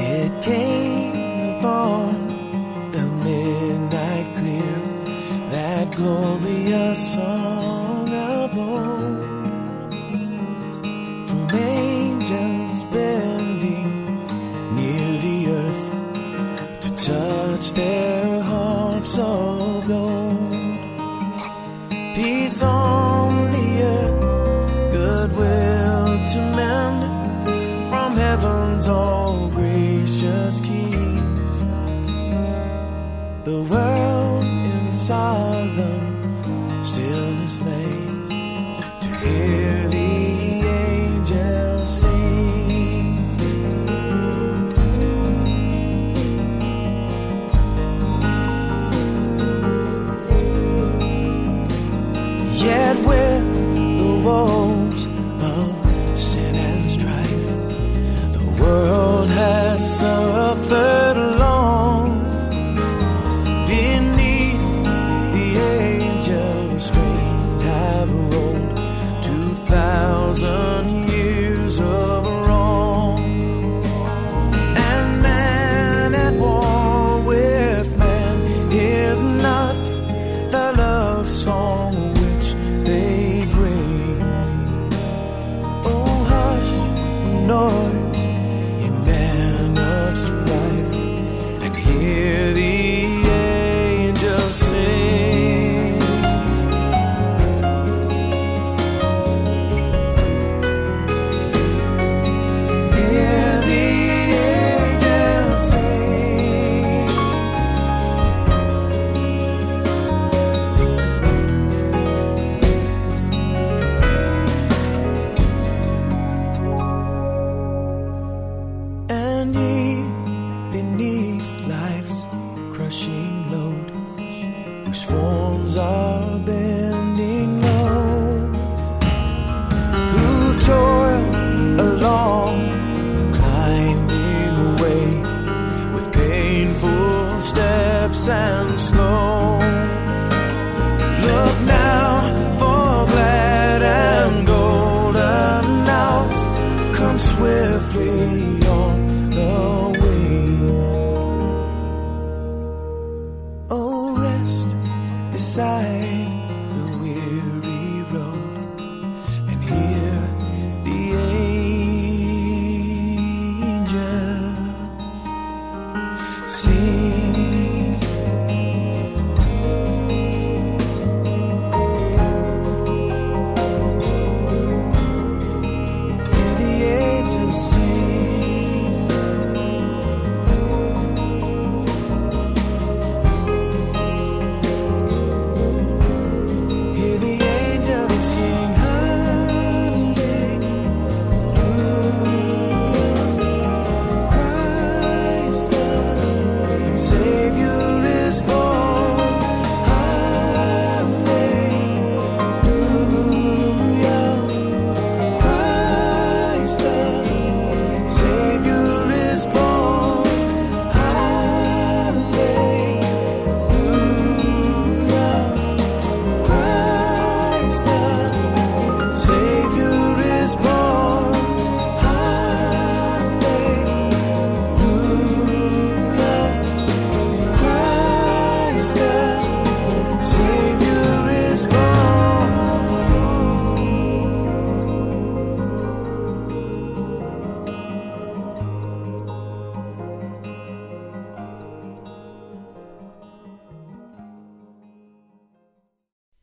It came upon the midnight clear, that glorious song of old. Touch their harps of gold. Peace on the earth, goodwill to men, from heaven's all gracious King. The world in solemn stillness lays to hear the angels sing. Woes of sin and strife, the world has suffered long. Beneath the angel's string have rolled 2,000 years of wrong, and man at war with man is not the love song which they. Noise, ye men of strife, and hear the angels sing. Hear the angels and slow. Look now for glad and golden hours come swiftly on the wing. Oh, rest beside the weary road and hear the angels sing.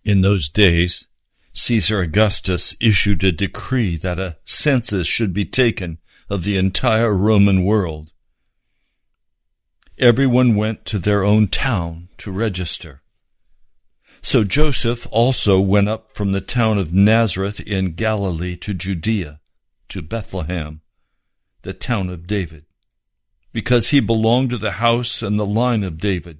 In those days, Caesar Augustus issued a decree that a census should be taken of the entire Roman world. Everyone went to their own town to register. So Joseph also went up from the town of Nazareth in Galilee to Judea, to Bethlehem, the town of David, because he belonged to the house and the line of David.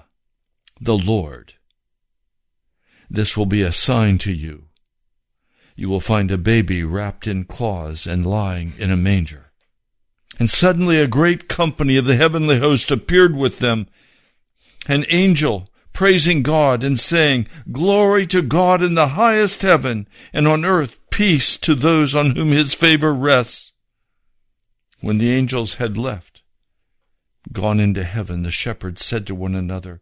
the Lord. This will be a sign to you. You will find a baby wrapped in cloths and lying in a manger." And suddenly a great company of the heavenly host appeared with them, an angel praising God and saying, "Glory to God in the highest heaven, and on earth peace to those on whom his favor rests." When the angels had left, gone into heaven, the shepherds said to one another,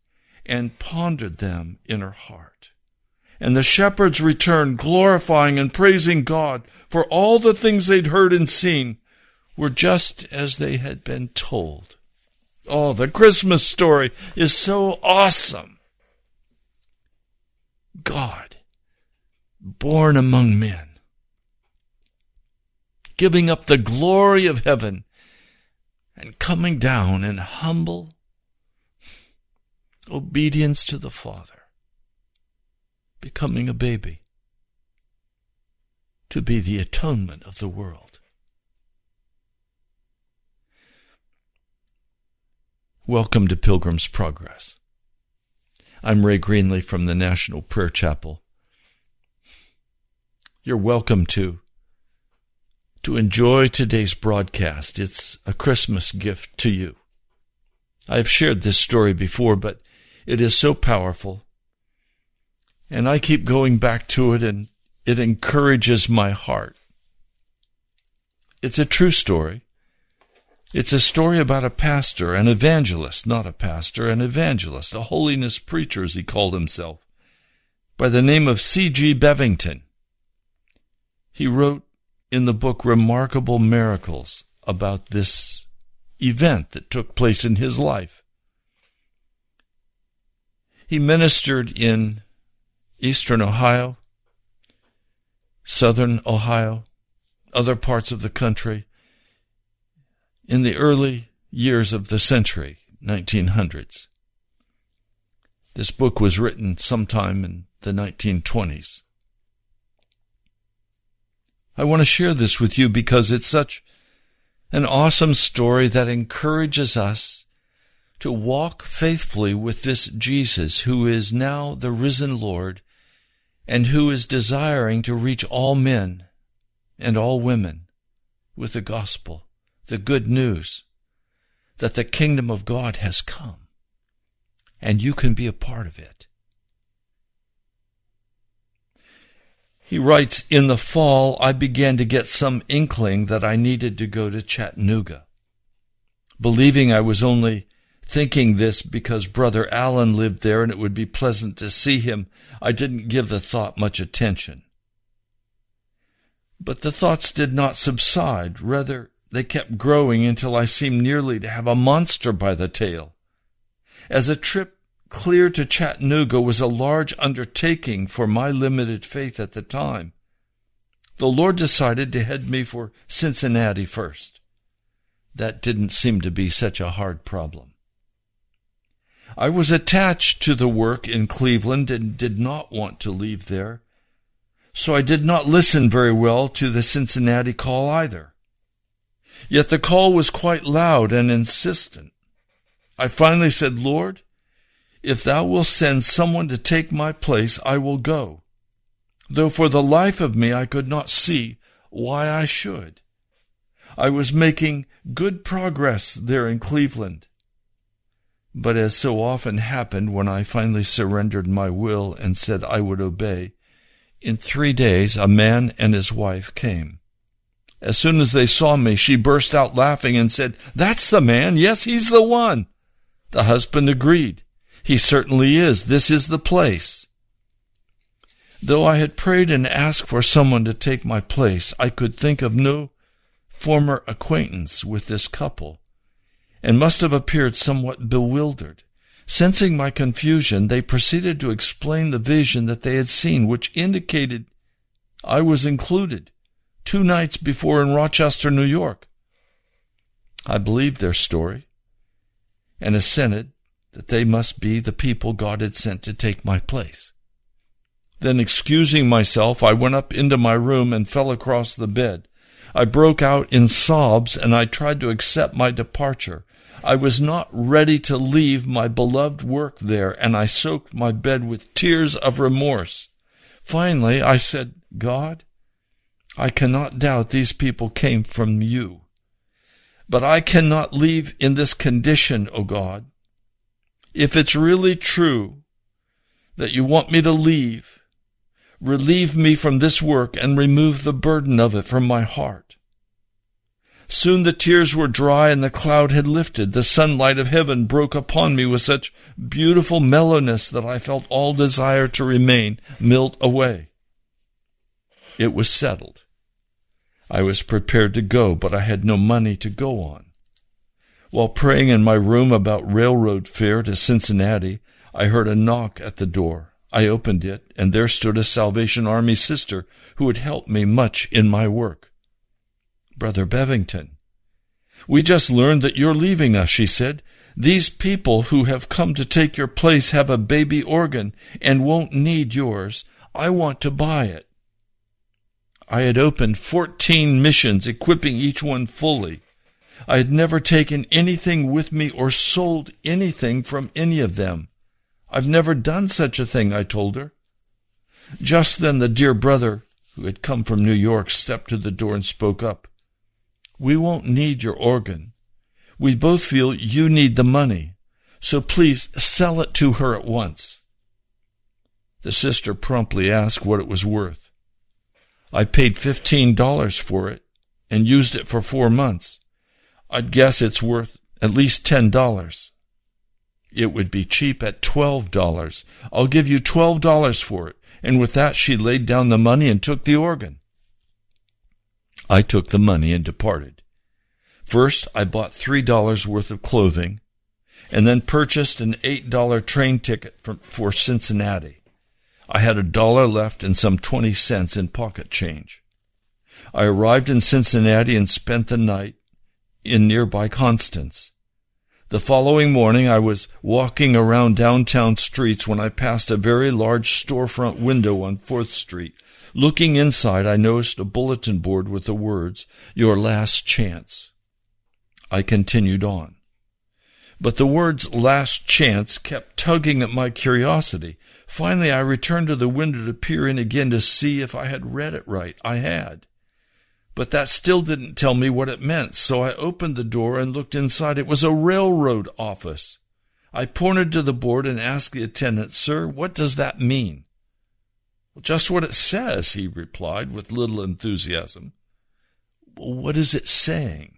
and pondered them in her heart. And the shepherds returned, glorifying and praising God, for all the things they'd heard and seen were just as they had been told. Oh, the Christmas story is so awesome. God, born among men, giving up the glory of heaven and coming down in humble obedience to the Father, becoming a baby to be the atonement of the world. Welcome to Pilgrim's Progress. I'm Ray Greenlee from the National Prayer Chapel. You're welcome to enjoy today's broadcast. It's a Christmas gift to you. I've shared this story before, but it is so powerful. And I keep going back to it, and it encourages my heart. It's a true story. It's a story about a pastor, an evangelist, not a pastor, an evangelist, a holiness preacher, as he called himself, by the name of C.G. Bevington. He wrote in the book Remarkable Miracles about this event that took place in his life. He ministered in eastern Ohio, southern Ohio, other parts of the country, in the early years of the century, 1900s. This book was written sometime in the 1920s. I want to share this with you because it's such an awesome story that encourages us to walk faithfully with this Jesus, who is now the risen Lord and who is desiring to reach all men and all women with the gospel, the good news that the kingdom of God has come, and you can be a part of it. He writes, "In the fall, I began to get some inkling that I needed to go to Chattanooga, believing I was only thinking this because Brother Allen lived there and it would be pleasant to see him. I didn't give the thought much attention. But the thoughts did not subside. Rather, they kept growing until I seemed nearly to have a monster by the tail. As a trip clear to Chattanooga was a large undertaking for my limited faith at the time, the Lord decided to head me for Cincinnati first. That didn't seem to be such a hard problem. I was attached to the work in Cleveland and did not want to leave there, so I did not listen very well to the Cincinnati call either. Yet the call was quite loud and insistent. I finally said, Lord, if thou wilt send someone to take my place, I will go, though for the life of me I could not see why I should. I was making good progress there in Cleveland. But as so often happened when I finally surrendered my will and said I would obey, in 3 days a man and his wife came. As soon as they saw me, she burst out laughing and said, That's the man. Yes, he's the one. The husband agreed. He certainly is. This is the place. Though I had prayed and asked for someone to take my place, I could think of no former acquaintance with this couple, and must have appeared somewhat bewildered. Sensing my confusion, they proceeded to explain the vision that they had seen, which indicated I was included 2 nights before in Rochester, New York. I believed their story and assented that they must be the people God had sent to take my place. Then, excusing myself, I went up into my room and fell across the bed. I broke out in sobs, and I tried to accept my departure. I was not ready to leave my beloved work there, and I soaked my bed with tears of remorse. Finally, I said, God, I cannot doubt these people came from you, but I cannot leave in this condition, O God. If it's really true that you want me to leave, relieve me from this work and remove the burden of it from my heart. Soon the tears were dry and the cloud had lifted. The sunlight of heaven broke upon me with such beautiful mellowness that I felt all desire to remain melt away. It was settled. I was prepared to go, but I had no money to go on. While praying in my room about railroad fare to Cincinnati, I heard a knock at the door. I opened it, and there stood a Salvation Army sister who had helped me much in my work. Brother Bevington, we just learned that you're leaving us, she said. These people who have come to take your place have a baby organ and won't need yours. I want to buy it. I had opened 14 missions, equipping each one fully. I had never taken anything with me or sold anything from any of them. I've never done such a thing, I told her. Just then the dear brother, who had come from New York, stepped to the door and spoke up. We won't need your organ. We both feel you need the money, so please sell it to her at once. The sister promptly asked what it was worth. I paid $15 for it and used it for 4 months. I'd guess it's worth at least $10. It would be cheap at $12. I'll give you $12 for it. And with that, she laid down the money and took the organ. I took the money and departed. First, I bought $3 worth of clothing and then purchased an $8 train ticket for Cincinnati. I had $1 left and some 20 cents in pocket change. I arrived in Cincinnati and spent the night in nearby Constance. The following morning, I was walking around downtown streets when I passed a very large storefront window on 4th Street. Looking inside, I noticed a bulletin board with the words, Your Last Chance. I continued on. But the words Last Chance kept tugging at my curiosity. Finally, I returned to the window to peer in again to see if I had read it right. I had. But that still didn't tell me what it meant, so I opened the door and looked inside. It was a railroad office. I pointed to the board and asked the attendant, Sir, what does that mean? Well, just what it says, he replied with little enthusiasm. What is it saying?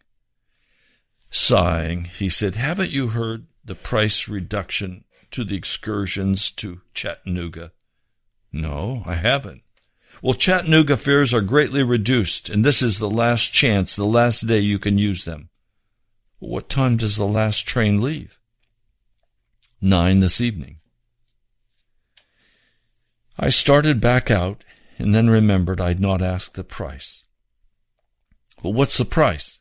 Sighing, he said, Haven't you heard the price reduction to the excursions to Chattanooga? No, I haven't. Well, Chattanooga fares are greatly reduced, and this is the last chance, the last day you can use them. What time does the last train leave? 9 this evening. I started back out and then remembered I'd not asked the price. Well, what's the price?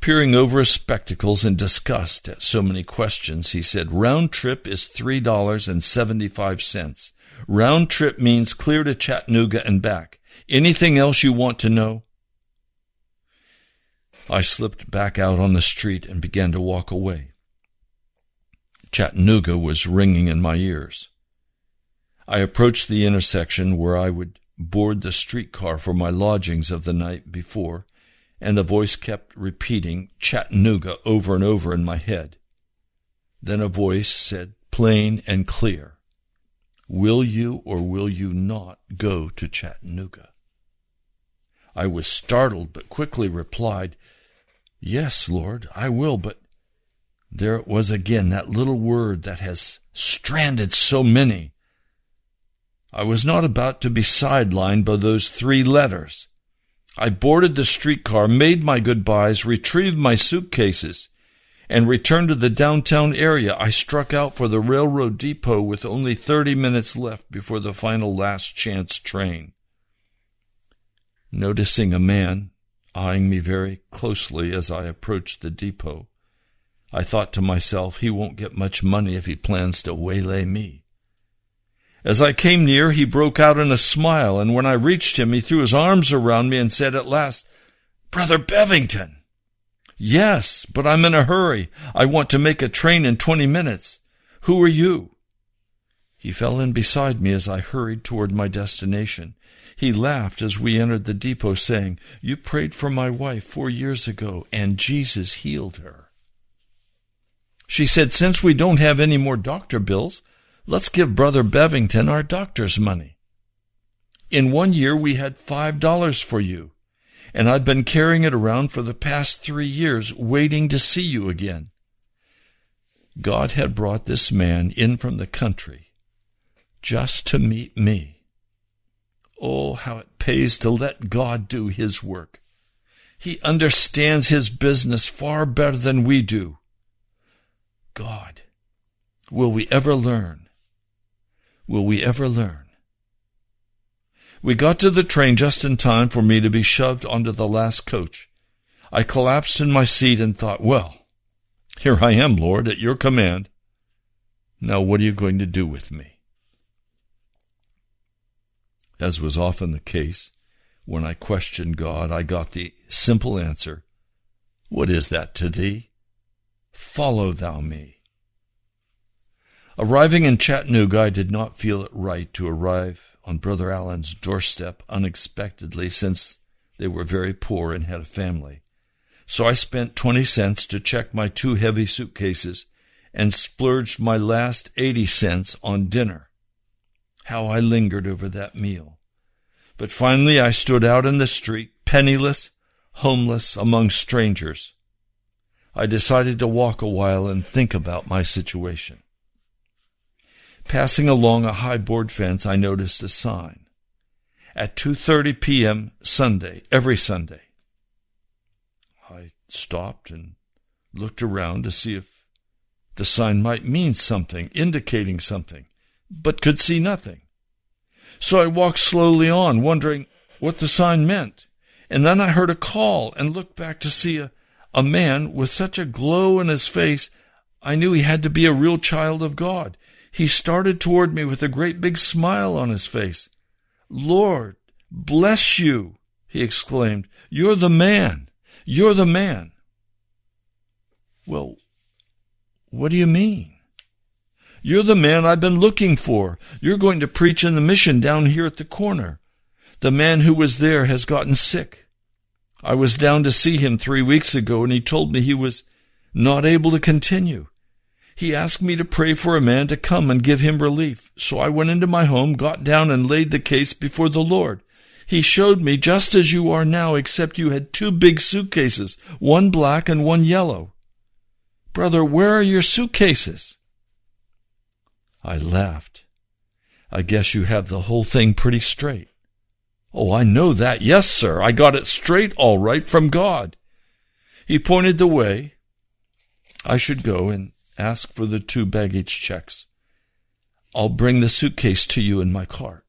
Peering over his spectacles in disgust at so many questions, he said, Round trip is $3.75. Round trip means clear to Chattanooga and back. Anything else you want to know? I slipped back out on the street and began to walk away. Chattanooga was ringing in my ears. I approached the intersection where I would board the streetcar for my lodgings of the night before, and the voice kept repeating Chattanooga over and over in my head. Then a voice said plain and clear, "Will you or will you not go to Chattanooga?" I was startled, but quickly replied, "Yes, Lord, I will," but there it was again, that little word that has stranded so many. I was not about to be sidelined by those three letters. I boarded the streetcar, made my goodbyes, retrieved my suitcases, and returned to the downtown area. I struck out for the railroad depot with only 30 minutes left before the final last chance train. Noticing a man eyeing me very closely as I approached the depot, I thought to myself, he won't get much money if he plans to waylay me. As I came near, he broke out in a smile, and when I reached him, he threw his arms around me and said at last, "Brother Bevington." "Yes, but I'm in a hurry. I want to make a train in 20 minutes. Who are you?" He fell in beside me as I hurried toward my destination. He laughed as we entered the depot, saying, "You prayed for my wife 4 years ago, and Jesus healed her. She said, 'Since we don't have any more doctor bills, let's give Brother Bevington our doctor's money. In 1 year, we had $5 for you, and I've been carrying it around for the past 3 years, waiting to see you again.'" God had brought this man in from the country just to meet me. Oh, how it pays to let God do his work. He understands his business far better than we do. God, will we ever learn? Will we ever learn? We got to the train just in time for me to be shoved onto the last coach. I collapsed in my seat and thought, "Well, here I am, Lord, at your command. Now what are you going to do with me?" As was often the case, when I questioned God, I got the simple answer, "What is that to thee? Follow thou me." Arriving in Chattanooga, I did not feel it right to arrive on Brother Allen's doorstep unexpectedly, since they were very poor and had a family. So I spent 20 cents to check my 2 heavy suitcases and splurged my last 80 cents on dinner. How I lingered over that meal. But finally I stood out in the street, penniless, homeless, among strangers. I decided to walk a while and think about my situation. Passing along a high board fence, I noticed a sign. At 2:30 p.m. Sunday, every Sunday. I stopped and looked around to see if the sign might mean something, indicating something, but could see nothing. So I walked slowly on, wondering what the sign meant. And then I heard a call and looked back to see a man with such a glow in his face, I knew he had to be a real child of God. He started toward me with a great big smile on his face. "Lord, bless you," he exclaimed. "You're the man. You're the man." "Well, what do you mean?" "You're the man I've been looking for. You're going to preach in the mission down here at the corner. The man who was there has gotten sick. I was down to see him 3 weeks ago, and he told me he was not able to continue. He asked me to pray for a man to come and give him relief. So I went into my home, got down, and laid the case before the Lord. He showed me just as you are now, except you had 2 big suitcases, one black and one yellow. Brother, where are your suitcases?" I laughed. "I guess you have the whole thing pretty straight." "Oh, I know that. Yes, sir. I got it straight all right from God." He pointed the way I should go and ask for the 2 baggage checks. "I'll bring the suitcase to you in my cart."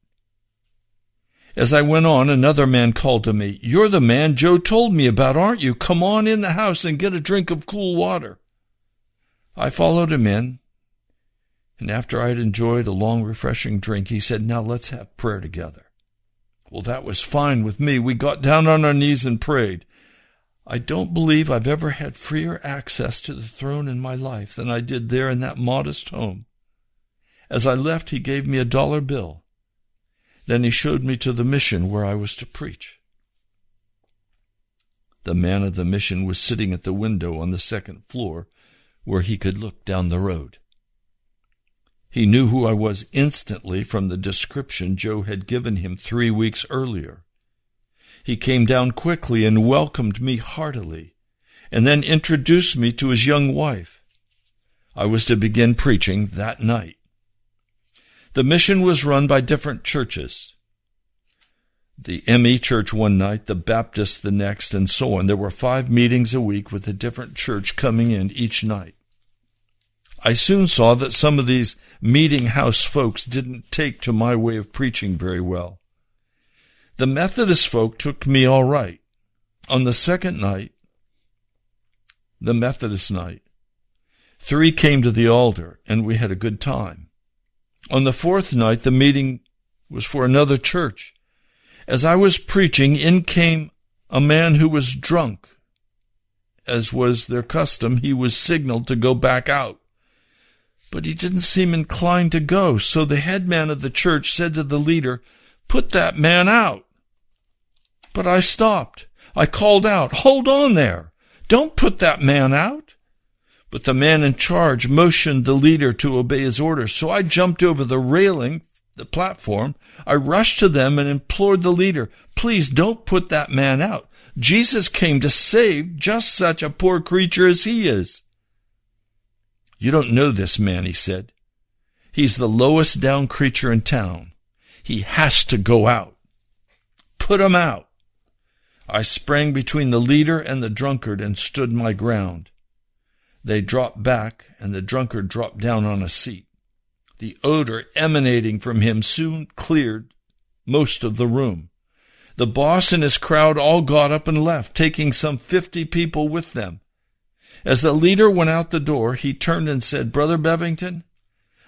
As I went on, another man called to me. "You're the man Joe told me about, aren't you? Come on in the house and get a drink of cool water." I followed him in, and after I had enjoyed a long, refreshing drink, he said, "Now let's have prayer together." Well, that was fine with me. We got down on our knees and prayed. I don't believe I've ever had freer access to the throne in my life than I did there in that modest home. As I left, he gave me $1 bill. Then he showed me to the mission where I was to preach. The man of the mission was sitting at the window on the second floor where he could look down the road. He knew who I was instantly from the description Joe had given him 3 weeks earlier. He came down quickly and welcomed me heartily, and then introduced me to his young wife. I was to begin preaching that night. The mission was run by different churches. The ME church one night, the Baptist the next, and so on. There were 5 meetings a week with a different church coming in each night. I soon saw that some of these meeting house folks didn't take to my way of preaching very well. The Methodist folk took me all right. On the second night, the Methodist night, 3 came to the altar, and we had a good time. On the fourth night, the meeting was for another church. As I was preaching, in came a man who was drunk. As was their custom, he was signaled to go back out. But he didn't seem inclined to go, so the headman of the church said to the leader, "Put that man out." But I stopped. I called out, "Hold on there. Don't put that man out." But the man in charge motioned the leader to obey his orders, so I jumped over the railing, the platform. I rushed to them and implored the leader, "Please don't put that man out. Jesus came to save just such a poor creature as he is." "You don't know this man," he said. "He's the lowest down creature in town. He has to go out. Put him out." I sprang between the leader and the drunkard and stood my ground. They dropped back, and the drunkard dropped down on a seat. The odor emanating from him soon cleared most of the room. The boss and his crowd all got up and left, taking some 50 people with them. As the leader went out the door, he turned and said, "Brother Bevington,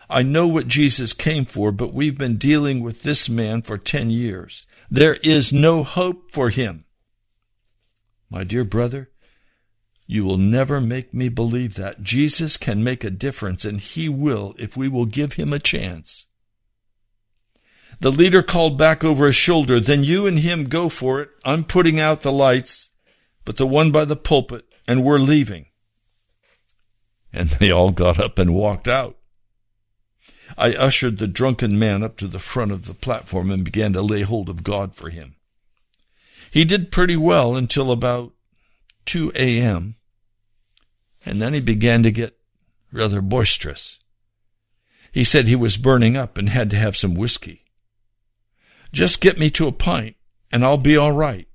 I know what Jesus came for, but we've been dealing with this man for 10 years. There is no hope for him." "My dear brother, you will never make me believe that. Jesus can make a difference, and he will if we will give him a chance." The leader called back over his shoulder, "Then you and him go for it. I'm putting out the lights, but the one by the pulpit, and we're leaving." And they all got up and walked out. I ushered the drunken man up to the front of the platform and began to lay hold of God for him. He did pretty well until about 2 a.m., and then he began to get rather boisterous. He said he was burning up and had to have some whiskey. "Just get me to a pint, and I'll be all right.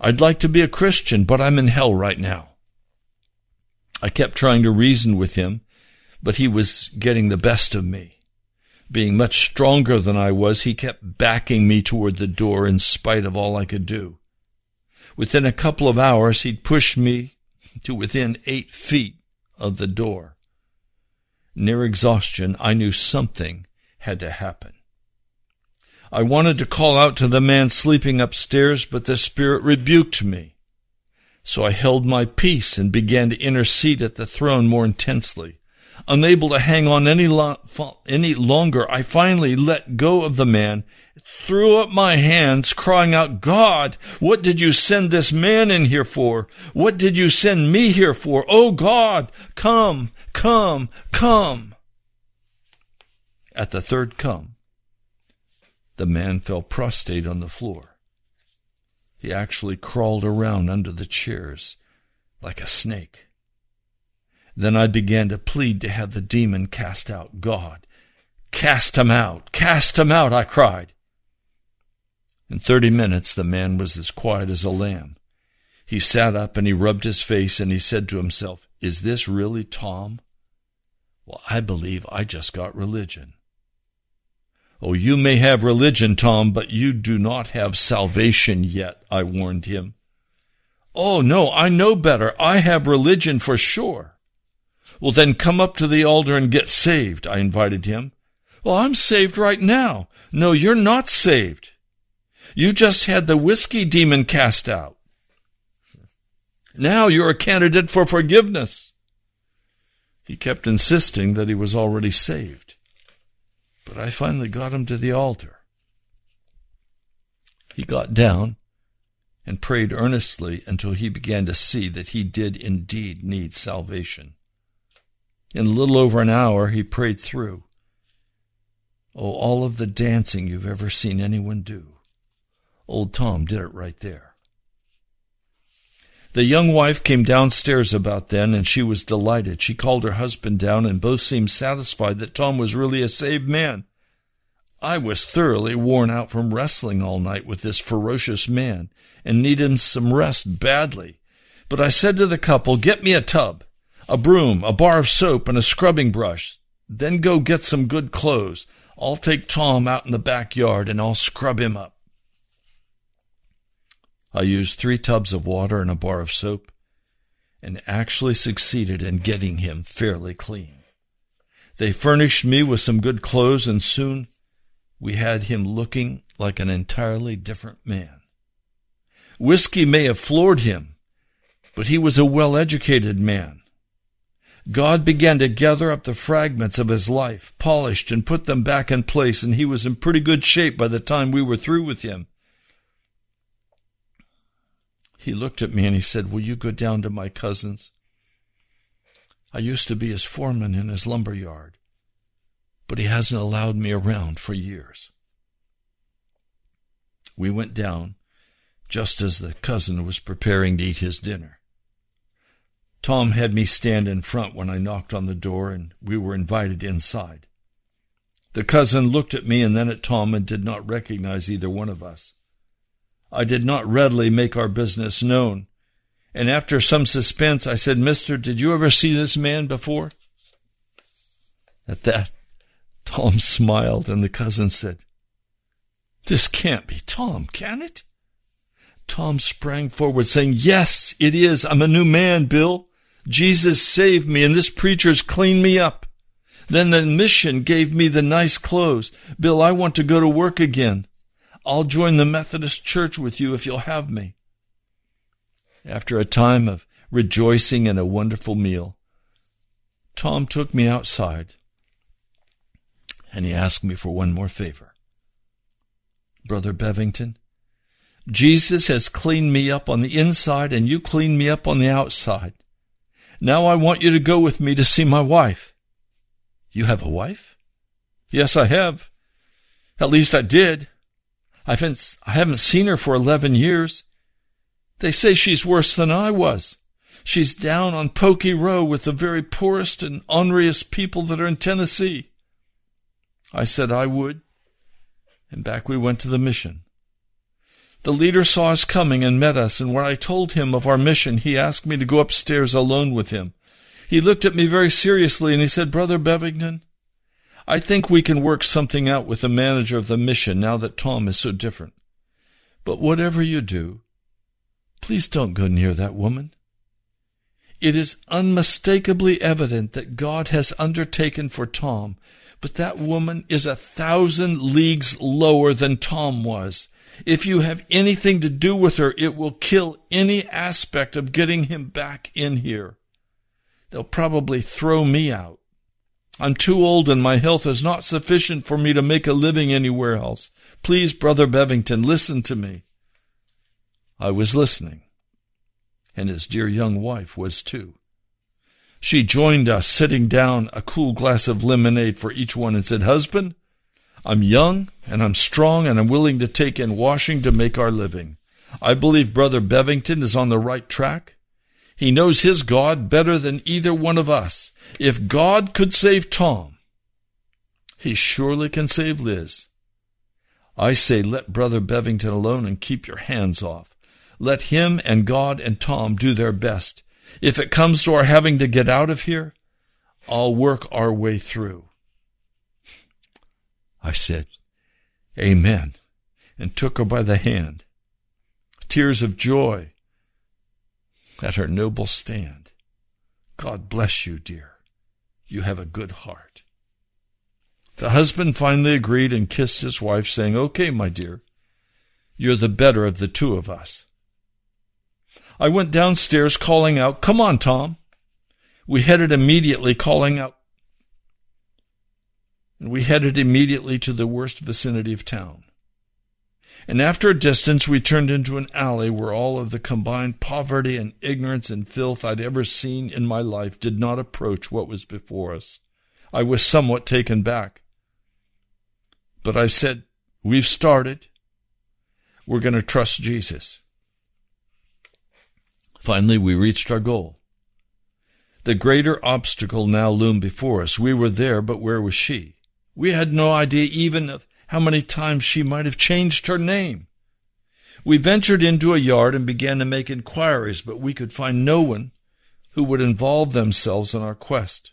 I'd like to be a Christian, but I'm in hell right now." I kept trying to reason with him, but he was getting the best of me. Being much stronger than I was, he kept backing me toward the door in spite of all I could do. Within a couple of hours, he'd pushed me to within 8 feet of the door. Near exhaustion, I knew something had to happen. I wanted to call out to the man sleeping upstairs, but the Spirit rebuked me. So I held my peace and began to intercede at the throne more intensely. Unable to hang on any longer, I finally let go of the man, threw up my hands, crying out, "God, what did you send this man in here for? What did you send me here for? Oh, God, come, come, come." At the third come, the man fell prostrate on the floor. He actually crawled around under the chairs like a snake. Then I began to plead to have the demon cast out. "God, cast him out! Cast him out!" I cried. In 30 minutes, the man was as quiet as a lamb. He sat up and he rubbed his face and he said to himself, "Is this really Tom? Well, I believe I just got religion." "Oh, you may have religion, Tom, but you do not have salvation yet," I warned him. "Oh, no, I know better. I have religion for sure." "Well, then come up to the altar and get saved," I invited him. "Well, I'm saved right now." "No, you're not saved. You just had the whiskey demon cast out." Now you're a candidate for forgiveness. He kept insisting that he was already saved. But I finally got him to the altar. He got down and prayed earnestly until he began to see that he did indeed need salvation. In a little over an hour, he prayed through. Oh, all of the dancing you've ever seen anyone do. Old Tom did it right there. The young wife came downstairs about then, and she was delighted. She called her husband down, and both seemed satisfied that Tom was really a saved man. I was thoroughly worn out from wrestling all night with this ferocious man, and needed some rest badly. But I said to the couple, "Get me a tub, a broom, a bar of soap, and a scrubbing brush. Then go get some good clothes. I'll take Tom out in the backyard, and I'll scrub him up." I used 3 tubs of water and a bar of soap, and actually succeeded in getting him fairly clean. They furnished me with some good clothes, and soon we had him looking like an entirely different man. Whiskey may have floored him, but he was a well-educated man. God began to gather up the fragments of his life, polished and put them back in place, and he was in pretty good shape by the time we were through with him. He looked at me and he said, "Will you go down to my cousin's? I used to be his foreman in his lumber yard, but he hasn't allowed me around for years." We went down just as the cousin was preparing to eat his dinner. Tom had me stand in front when I knocked on the door, and we were invited inside. The cousin looked at me and then at Tom and did not recognize either one of us. I did not readily make our business known, and after some suspense I said, "Mister, did you ever see this man before?" At that, Tom smiled, and the cousin said, "This can't be Tom, can it?" Tom sprang forward, saying, "Yes, it is. I'm a new man, Bill. Jesus saved me, and this preacher's cleaned me up. Then the mission gave me the nice clothes. Bill, I want to go to work again. I'll join the Methodist Church with you if you'll have me." After a time of rejoicing and a wonderful meal, Tom took me outside, and he asked me for one more favor. "Brother Bevington, Jesus has cleaned me up on the inside, and you cleaned me up on the outside. Now I want you to go with me to see my wife." "You have a wife?" "Yes, I have. At least I did. I haven't seen her for 11 years. They say she's worse than I was. She's down on Pokey Row with the very poorest and orneriest people that are in Tennessee." I said I would, and back we went to the mission. The leader saw us coming and met us, and when I told him of our mission, he asked me to go upstairs alone with him. He looked at me very seriously, and he said, "Brother Bevington, I think we can work something out with the manager of the mission now that Tom is so different. But whatever you do, please don't go near that woman. It is unmistakably evident that God has undertaken for Tom, but that woman is 1,000 leagues lower than Tom was. If you have anything to do with her, it will kill any aspect of getting him back in here. They'll probably throw me out. I'm too old and my health is not sufficient for me to make a living anywhere else. Please, Brother Bevington, listen to me." I was listening, and his dear young wife was too. She joined us, sitting down a cool glass of lemonade for each one, and said, "Husband, I'm young and I'm strong and I'm willing to take in washing to make our living. I believe Brother Bevington is on the right track. He knows his God better than either one of us. If God could save Tom, he surely can save Liz. I say let Brother Bevington alone and keep your hands off. Let him and God and Tom do their best. If it comes to our having to get out of here, I'll work our way through." I said, "Amen," and took her by the hand. Tears of joy at her noble stand. God bless you, dear. You have a good heart. The husband finally agreed and kissed his wife, saying, "Okay, my dear, you're the better of the two of us." I went downstairs calling out, "Come on, Tom." We headed immediately calling out. And we headed immediately to the worst vicinity of town. And after a distance, we turned into an alley where all of the combined poverty and ignorance and filth I'd ever seen in my life did not approach what was before us. I was somewhat taken back. But I said, "We've started. We're going to trust Jesus." Finally, we reached our goal. The greater obstacle now loomed before us. We were there, but where was she? We had no idea even of how many times she might have changed her name. We ventured into a yard and began to make inquiries, but we could find no one who would involve themselves in our quest.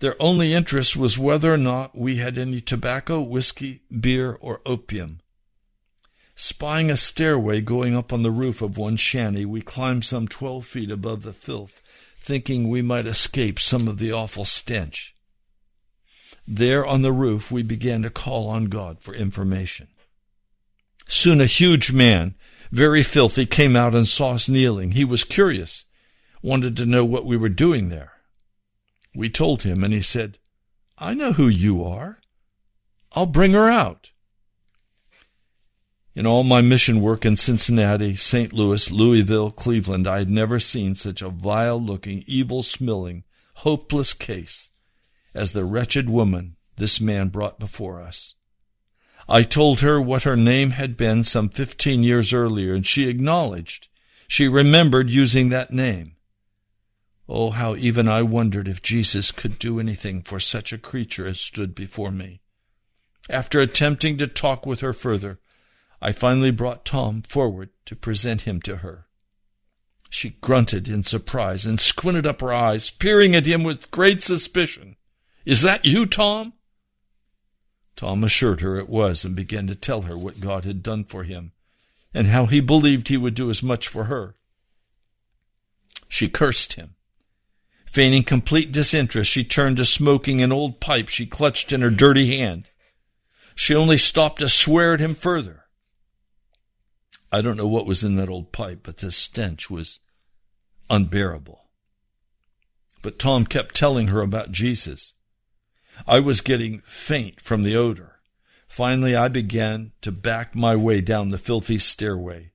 Their only interest was whether or not we had any tobacco, whiskey, beer, or opium. Spying a stairway going up on the roof of one shanty, we climbed some 12 feet above the filth, thinking we might escape some of the awful stench. There on the roof, we began to call on God for information. Soon a huge man, very filthy, came out and saw us kneeling. He was curious, wanted to know what we were doing there. We told him, and he said, "I know who you are. I'll bring her out." In all my mission work in Cincinnati, St. Louis, Louisville, Cleveland, I had never seen such a vile-looking, evil-smelling, hopeless case as the wretched woman this man brought before us. I told her what her name had been some 15 years earlier, and she acknowledged she remembered using that name. Oh, how even I wondered if Jesus could do anything for such a creature as stood before me. After attempting to talk with her further, I finally brought Tom forward to present him to her. She grunted in surprise and squinted up her eyes, peering at him with great suspicion. "Is that you, Tom?" Tom assured her it was and began to tell her what God had done for him and how he believed he would do as much for her. She cursed him. Feigning complete disinterest, she turned to smoking an old pipe she clutched in her dirty hand. She only stopped to swear at him further. I don't know what was in that old pipe, but the stench was unbearable. But Tom kept telling her about Jesus. I was getting faint from the odor. Finally, I began to back my way down the filthy stairway.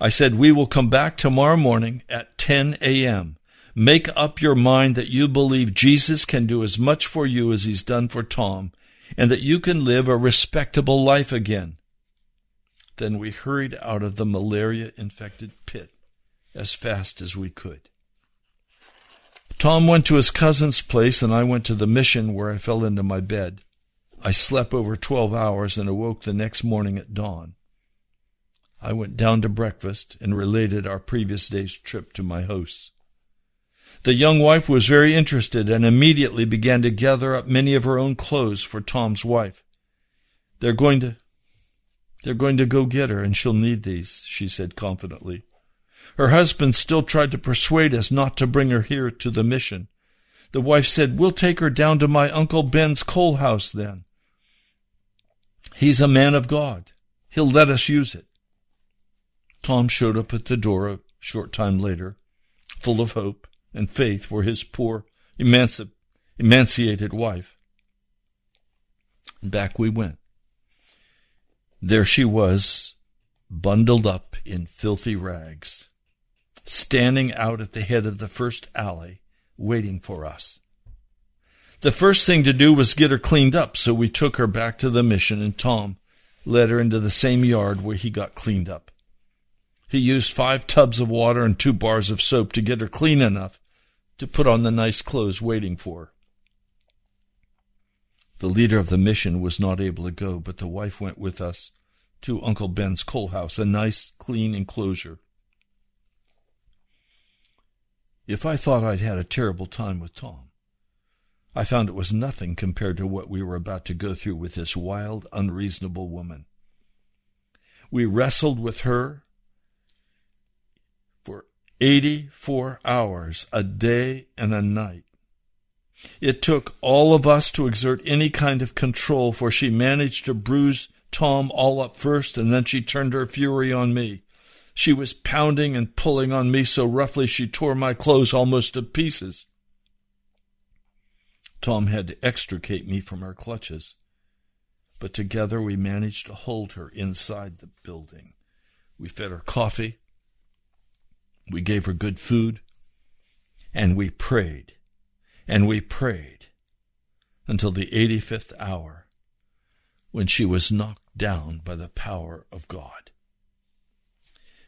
I said, "We will come back tomorrow morning at 10 a.m. Make up your mind that you believe Jesus can do as much for you as he's done for Tom, and that you can live a respectable life again." Then we hurried out of the malaria-infected pit as fast as we could. Tom went to his cousin's place, and I went to the mission where I fell into my bed. I slept over 12 hours and awoke the next morning at dawn. I went down to breakfast and related our previous day's trip to my hosts. The young wife was very interested and immediately began to gather up many of her own clothes for Tom's wife. They're going to go get her, and she'll need these," she said confidently. Her husband still tried to persuade us not to bring her here to the mission. The wife said, "We'll take her down to my Uncle Ben's coal house then. He's a man of God. He'll let us use it." Tom showed up at the door a short time later, full of hope and faith for his poor, emaciated wife. And back we went. There she was, bundled up in filthy rags, standing out at the head of the first alley, waiting for us. The first thing to do was get her cleaned up, so we took her back to the mission, and Tom led her into the same yard where he got cleaned up. He used 5 tubs of water and 2 bars of soap to get her clean enough to put on the nice clothes waiting for her. The leader of the mission was not able to go, but the wife went with us to Uncle Ben's coal house, a nice, clean enclosure. If I thought I'd had a terrible time with Tom, I found it was nothing compared to what we were about to go through with this wild, unreasonable woman. We wrestled with her for 84 hours, a day and a night. It took all of us to exert any kind of control, for she managed to bruise Tom all up first, and then she turned her fury on me. She was pounding and pulling on me so roughly she tore my clothes almost to pieces. Tom had to extricate me from her clutches, but together we managed to hold her inside the building. We fed her coffee, we gave her good food, and we prayed, until the 85th hour, when she was knocked down by the power of God.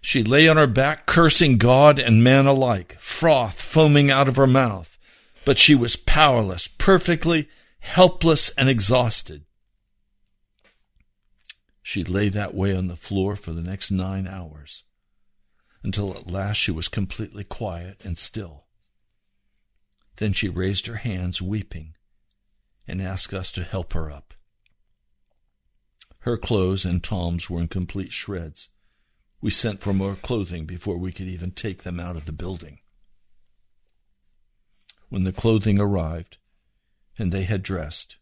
She lay on her back, cursing God and man alike, froth foaming out of her mouth, but she was powerless, perfectly helpless and exhausted. She lay that way on the floor for the next 9 hours, until at last she was completely quiet and still. Then she raised her hands, weeping, and asked us to help her up. Her clothes and Tom's were in complete shreds. We sent for more clothing before we could even take them out of the building. When the clothing arrived, and they had dressed,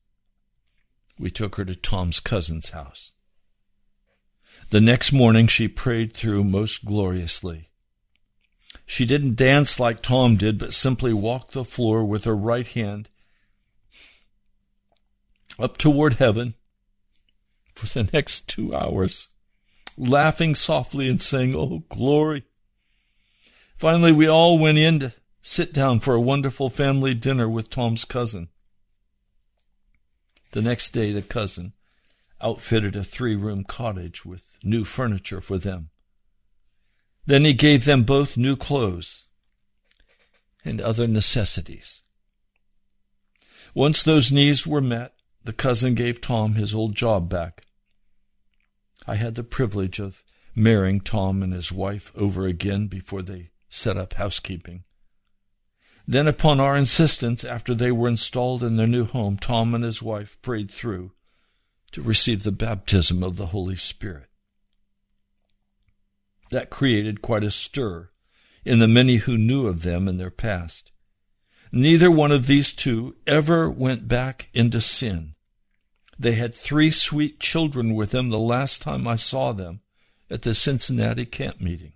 we took her to Tom's cousin's house. The next morning she prayed through most gloriously. She didn't dance like Tom did, but simply walked the floor with her right hand up toward heaven for the next 2 hours, laughing softly and saying, "Oh, glory." Finally, we all went in to sit down for a wonderful family dinner with Tom's cousin. The next day, the cousin outfitted a 3-room cottage with new furniture for them. Then he gave them both new clothes and other necessities. Once those needs were met, the cousin gave Tom his old job back. I had the privilege of marrying Tom and his wife over again before they set up housekeeping. Then, upon our insistence, after they were installed in their new home, Tom and his wife prayed through to receive the baptism of the Holy Spirit. That created quite a stir in the many who knew of them in their past. Neither one of these two ever went back into sin. They had 3 sweet children with them the last time I saw them at the Cincinnati camp meeting.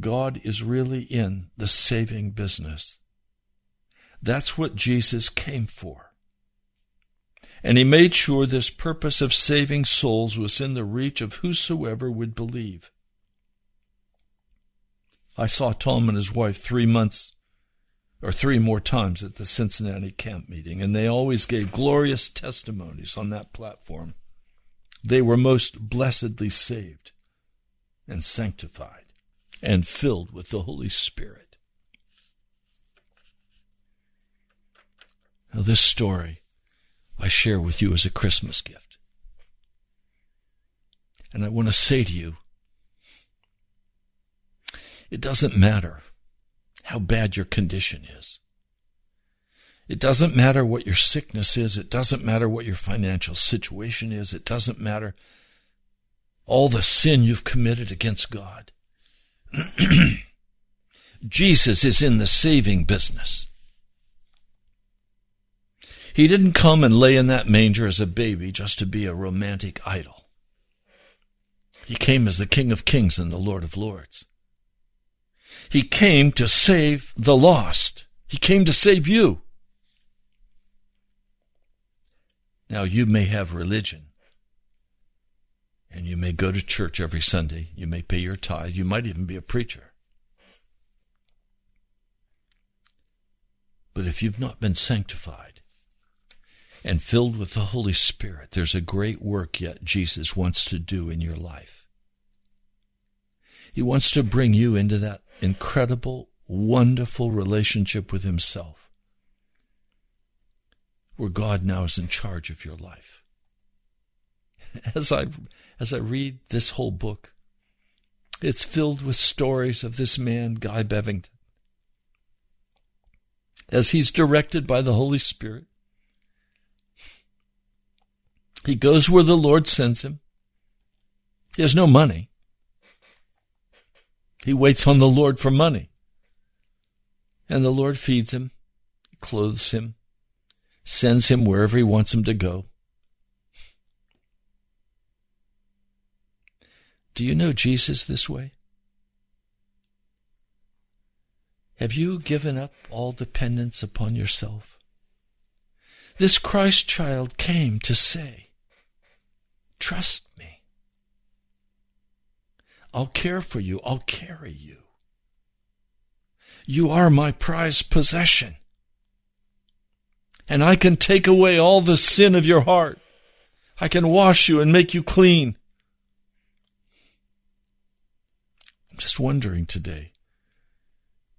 God is really in the saving business. That's what Jesus came for. And he made sure this purpose of saving souls was in the reach of whosoever would believe. I saw Tom and his wife 3 more times at the Cincinnati camp meeting, and they always gave glorious testimonies on that platform. They were most blessedly saved and sanctified and filled with the Holy Spirit. Now, this story I share with you as a Christmas gift. And I want to say to you, it doesn't matter how bad your condition is. It doesn't matter what your sickness is. It doesn't matter what your financial situation is. It doesn't matter all the sin you've committed against God. Jesus is in the saving business. He didn't come and lay in that manger as a baby just to be a romantic idol. He came as the King of Kings and the Lord of Lords. He came to save the lost. He came to save you. Now, you may have religion, and you may go to church every Sunday. You may pay your tithe. You might even be a preacher. But if you've not been sanctified and filled with the Holy Spirit, there's a great work yet Jesus wants to do in your life. He wants to bring you into that incredible, wonderful relationship with himself, where God now is in charge of your life. As I read this whole book, it's filled with stories of this man, C.G. Bevington. As he's directed by the Holy Spirit, he goes where the Lord sends him. He has no money. He waits on the Lord for money. And the Lord feeds him, clothes him, sends him wherever he wants him to go. Do you know Jesus this way? Have you given up all dependence upon yourself? This Christ child came to say, trust me. I'll care for you. I'll carry you. You are my prized possession. And I can take away all the sin of your heart. I can wash you and make you clean. I'm just wondering today,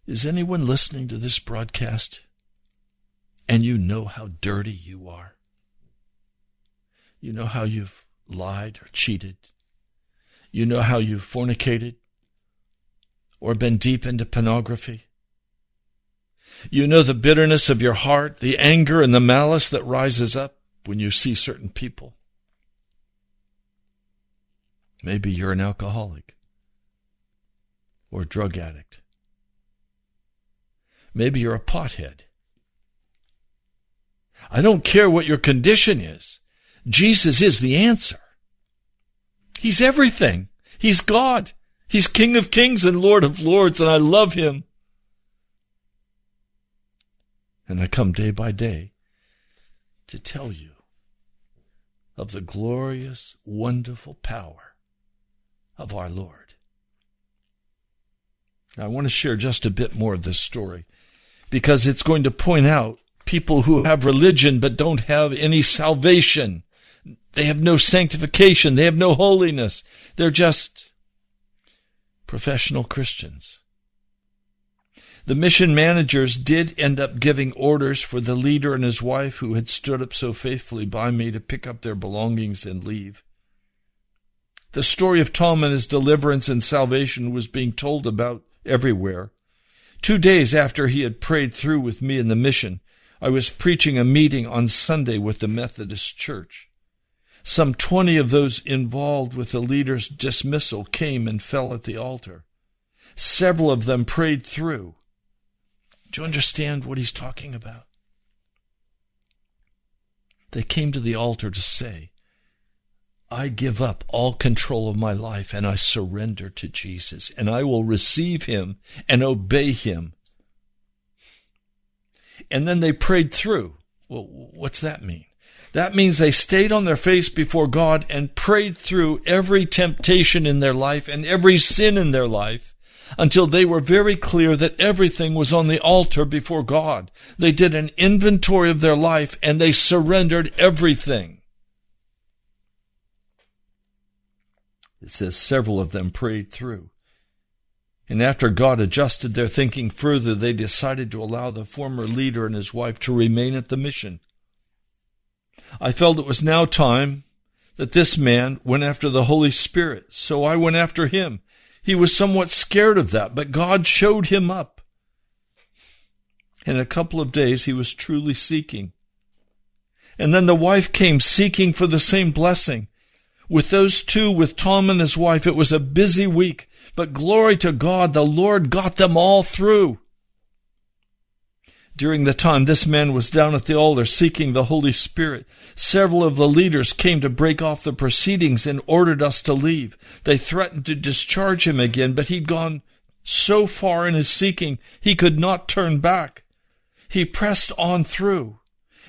is anyone listening to this broadcast and you know how dirty you are? You know how you've lied or cheated? You know how you've fornicated or been deep into pornography? You know the bitterness of your heart, the anger and the malice that rises up when you see certain people. Maybe you're an alcoholic or a drug addict. Maybe you're a pothead. I don't care what your condition is. Jesus is the answer. He's everything. He's God. He's King of Kings and Lord of Lords, and I love him. And I come day by day to tell you of the glorious, wonderful power of our Lord. Now, I want to share just a bit more of this story because it's going to point out people who have religion but don't have any salvation. They have no sanctification. They have no holiness. They're just professional Christians. The mission managers did end up giving orders for the leader and his wife who had stood up so faithfully by me to pick up their belongings and leave. The story of Tom and his deliverance and salvation was being told about everywhere. 2 days after he had prayed through with me in the mission, I was preaching a meeting on Sunday with the Methodist Church. Some 20 of those involved with the leader's dismissal came and fell at the altar. Several of them prayed through. Do you understand what he's talking about? They came to the altar to say, I give up all control of my life and I surrender to Jesus, and I will receive him and obey him. And then they prayed through. Well, what's that mean? That means they stayed on their face before God and prayed through every temptation in their life and every sin in their life, until they were very clear that everything was on the altar before God. They did an inventory of their life, and they surrendered everything. It says several of them prayed through. And after God adjusted their thinking further, they decided to allow the former leader and his wife to remain at the mission. I felt it was now time that this man went after the Holy Spirit, so I went after him. He was somewhat scared of that, but God showed him up. In a couple of days, he was truly seeking. And then the wife came seeking for the same blessing. With those two, with Tom and his wife, it was a busy week, but glory to God, the Lord got them all through. During the time this man was down at the altar seeking the Holy Spirit, several of the leaders came to break off the proceedings and ordered us to leave. They threatened to discharge him again, but he'd gone so far in his seeking, he could not turn back. He pressed on through.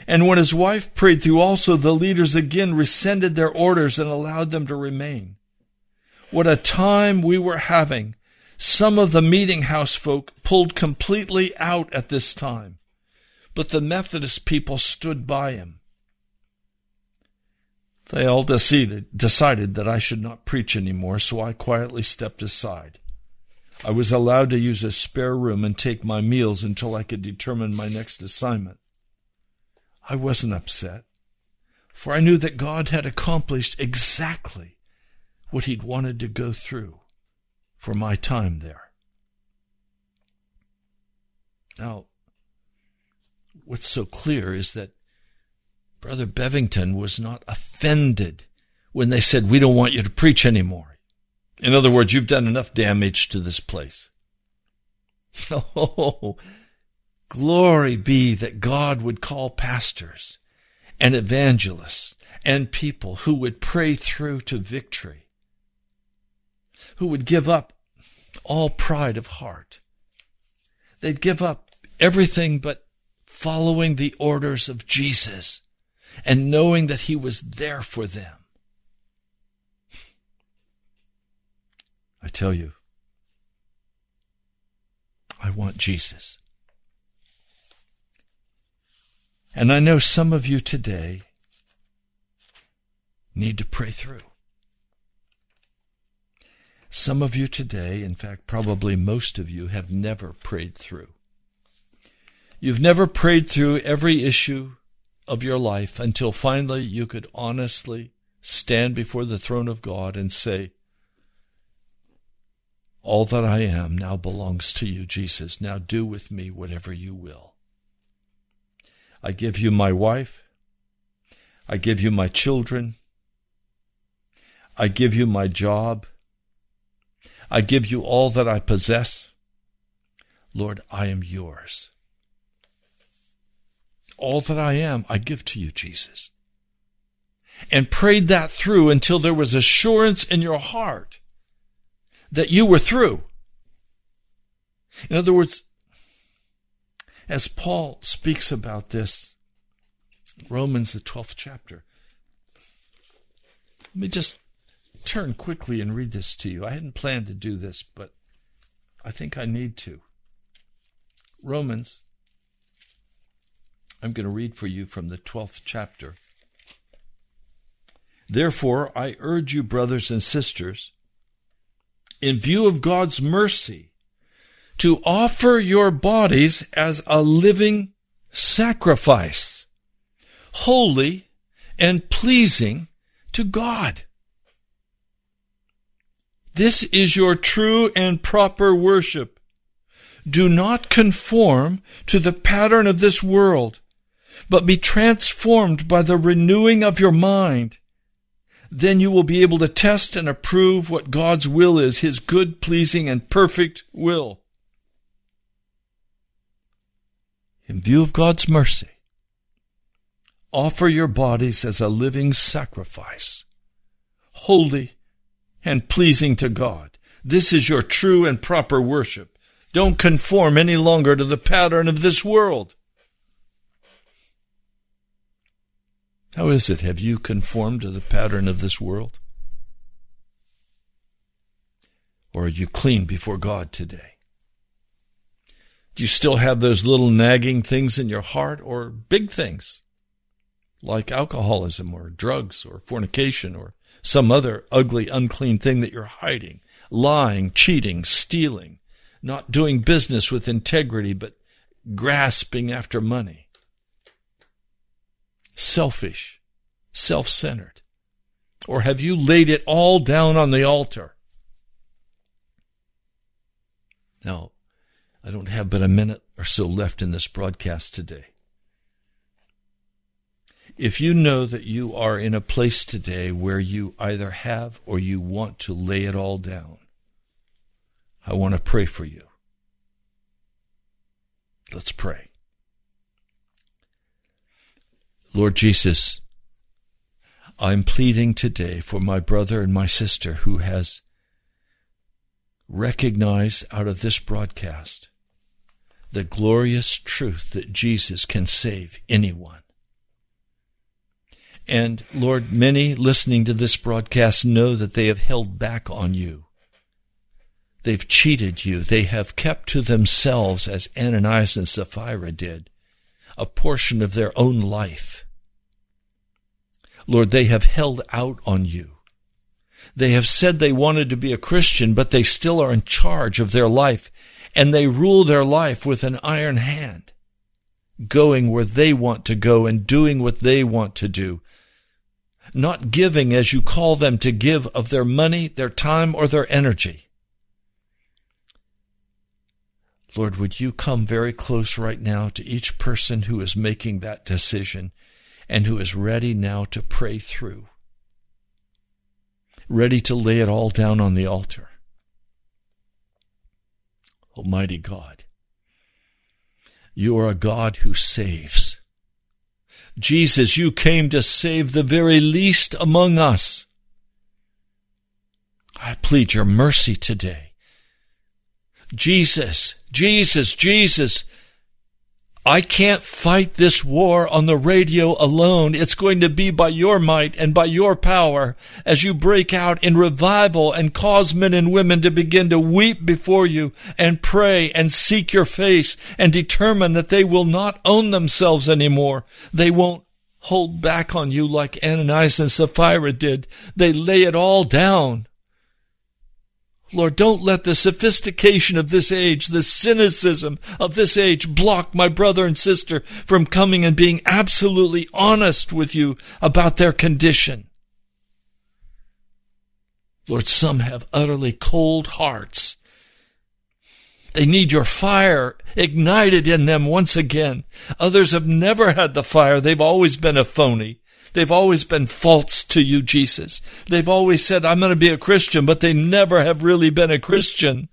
And when his wife prayed through also, the leaders again rescinded their orders and allowed them to remain. What a time we were having. Some of the meeting house folk pulled completely out at this time, but the Methodist people stood by him. They all decided that I should not preach anymore, so I quietly stepped aside. I was allowed to use a spare room and take my meals until I could determine my next assignment. I wasn't upset, for I knew that God had accomplished exactly what he'd wanted to go through for my time there. Now, what's so clear is that Brother Bevington was not offended when they said, we don't want you to preach anymore. In other words, you've done enough damage to this place. Oh, glory be that God would call pastors and evangelists and people who would pray through to victory who would give up all pride of heart. They'd give up everything but following the orders of Jesus and knowing that he was there for them. I tell you, I want Jesus. And I know some of you today need to pray through. Some of you today, in fact, probably most of you, have never prayed through. You've never prayed through every issue of your life until finally you could honestly stand before the throne of God and say, all that I am now belongs to you, Jesus. Now do with me whatever you will. I give you my wife. I give you my children. I give you my job. I give you all that I possess. Lord, I am yours. All that I am, I give to you, Jesus. And prayed that through until there was assurance in your heart that you were through. In other words, as Paul speaks about this, Romans, the 12th chapter, let me just turn quickly and read this to you. I hadn't planned to do this, but I think I need to. Romans, I'm going to read for you from the 12th chapter. Therefore, I urge you, brothers and sisters, in view of God's mercy, to offer your bodies as a living sacrifice, holy and pleasing to God. This is your true and proper worship. Do not conform to the pattern of this world, but be transformed by the renewing of your mind. Then you will be able to test and approve what God's will is, his good, pleasing, and perfect will. In view of God's mercy, offer your bodies as a living sacrifice, holy and pleasing to God. This is your true and proper worship. Don't conform any longer to the pattern of this world. How is it? Have you conformed to the pattern of this world? Or are you clean before God today? Do you still have those little nagging things in your heart, or big things like alcoholism or drugs or fornication or some other ugly, unclean thing that you're hiding? Lying, cheating, stealing, not doing business with integrity, but grasping after money. Selfish, self-centered. Or have you laid it all down on the altar? Now, I don't have but a minute or so left in this broadcast today. If you know that you are in a place today where you either have or you want to lay it all down, I want to pray for you. Let's pray. Lord Jesus, I'm pleading today for my brother and my sister who has recognized out of this broadcast the glorious truth that Jesus can save anyone. And, Lord, many listening to this broadcast know that they have held back on you. They've cheated you. They have kept to themselves, as Ananias and Sapphira did, a portion of their own life. Lord, they have held out on you. They have said they wanted to be a Christian, but they still are in charge of their life, and they rule their life with an iron hand, going where they want to go and doing what they want to do, not giving as you call them to give of their money, their time, or their energy. Lord, would you come very close right now to each person who is making that decision and who is ready now to pray through, ready to lay it all down on the altar. Almighty God, you are a God who saves. Jesus, you came to save the very least among us. I plead your mercy today. Jesus, Jesus, Jesus, I can't fight this war on the radio alone. It's going to be by your might and by your power as you break out in revival and cause men and women to begin to weep before you and pray and seek your face and determine that they will not own themselves anymore. They won't hold back on you like Ananias and Sapphira did. They lay it all down. Lord, don't let the sophistication of this age, the cynicism of this age, block my brother and sister from coming and being absolutely honest with you about their condition. Lord, some have utterly cold hearts. They need your fire ignited in them once again. Others have never had the fire. They've always been a phony. They've always been false to you, Jesus. They've always said, I'm going to be a Christian, but they never have really been a Christian.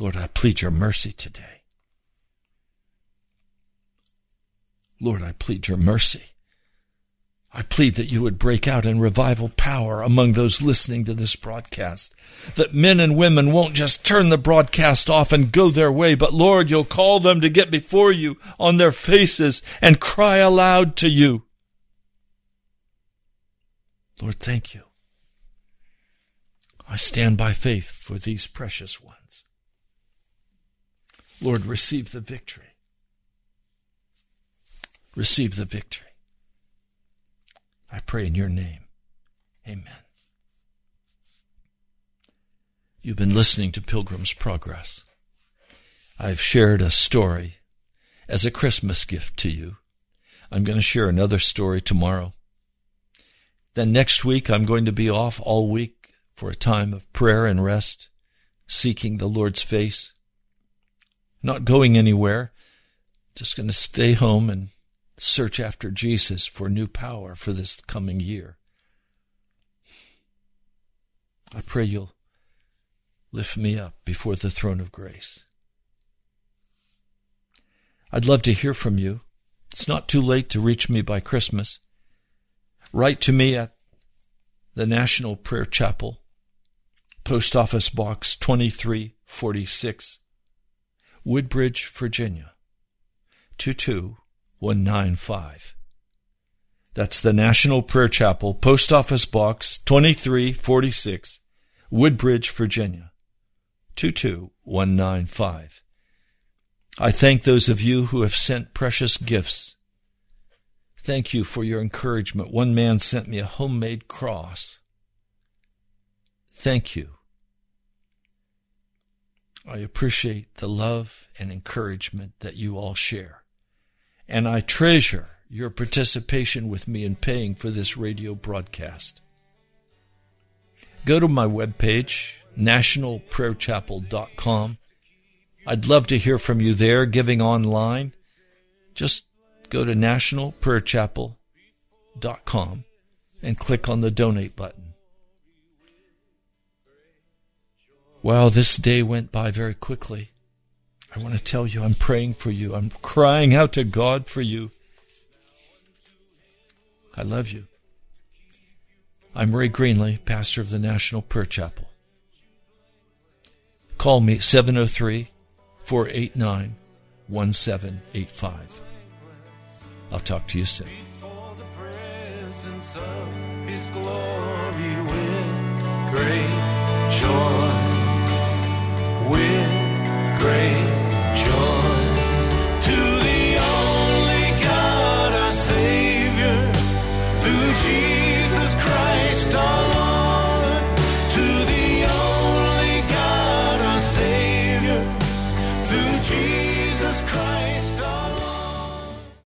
Lord, I plead your mercy today. Lord, I plead your mercy. I plead that you would break out in revival power among those listening to this broadcast, that men and women won't just turn the broadcast off and go their way, but, Lord, you'll call them to get before you on their faces and cry aloud to you. Lord, thank you. I stand by faith for these precious ones. Lord, receive the victory. Receive the victory. I pray in your name. Amen. You've been listening to Pilgrim's Progress. I've shared a story as a Christmas gift to you. I'm going to share another story tomorrow. Then next week, I'm going to be off all week for a time of prayer and rest, seeking the Lord's face, not going anywhere, just going to stay home and search after Jesus for new power for this coming year. I pray you'll lift me up before the throne of grace. I'd love to hear from you. It's not too late to reach me by Christmas. Write to me at the National Prayer Chapel, Post Office Box 2346, Woodbridge, Virginia, 22195. That's the National Prayer Chapel, Post Office Box 2346, Woodbridge, Virginia, 22195. I thank those of you who have sent precious gifts. Thank you for your encouragement. One man sent me a homemade cross. Thank you. I appreciate the love and encouragement that you all share. And I treasure your participation with me in paying for this radio broadcast. Go to my webpage, nationalprayerchapel.com. I'd love to hear from you there, giving online. Just go to nationalprayerchapel.com and click on the donate button. Wow, this day went by very quickly. I want to tell you, I'm praying for you. I'm crying out to God for you. I love you. I'm Ray Greenlee, pastor of the National Prayer Chapel. Call me, 703-489-1785. I'll talk to you soon. Before the presence of His glory with great joy, with great joy to the only God, our Savior, through Jesus Christ our Lord. To the only God, our Savior, through Jesus Christ.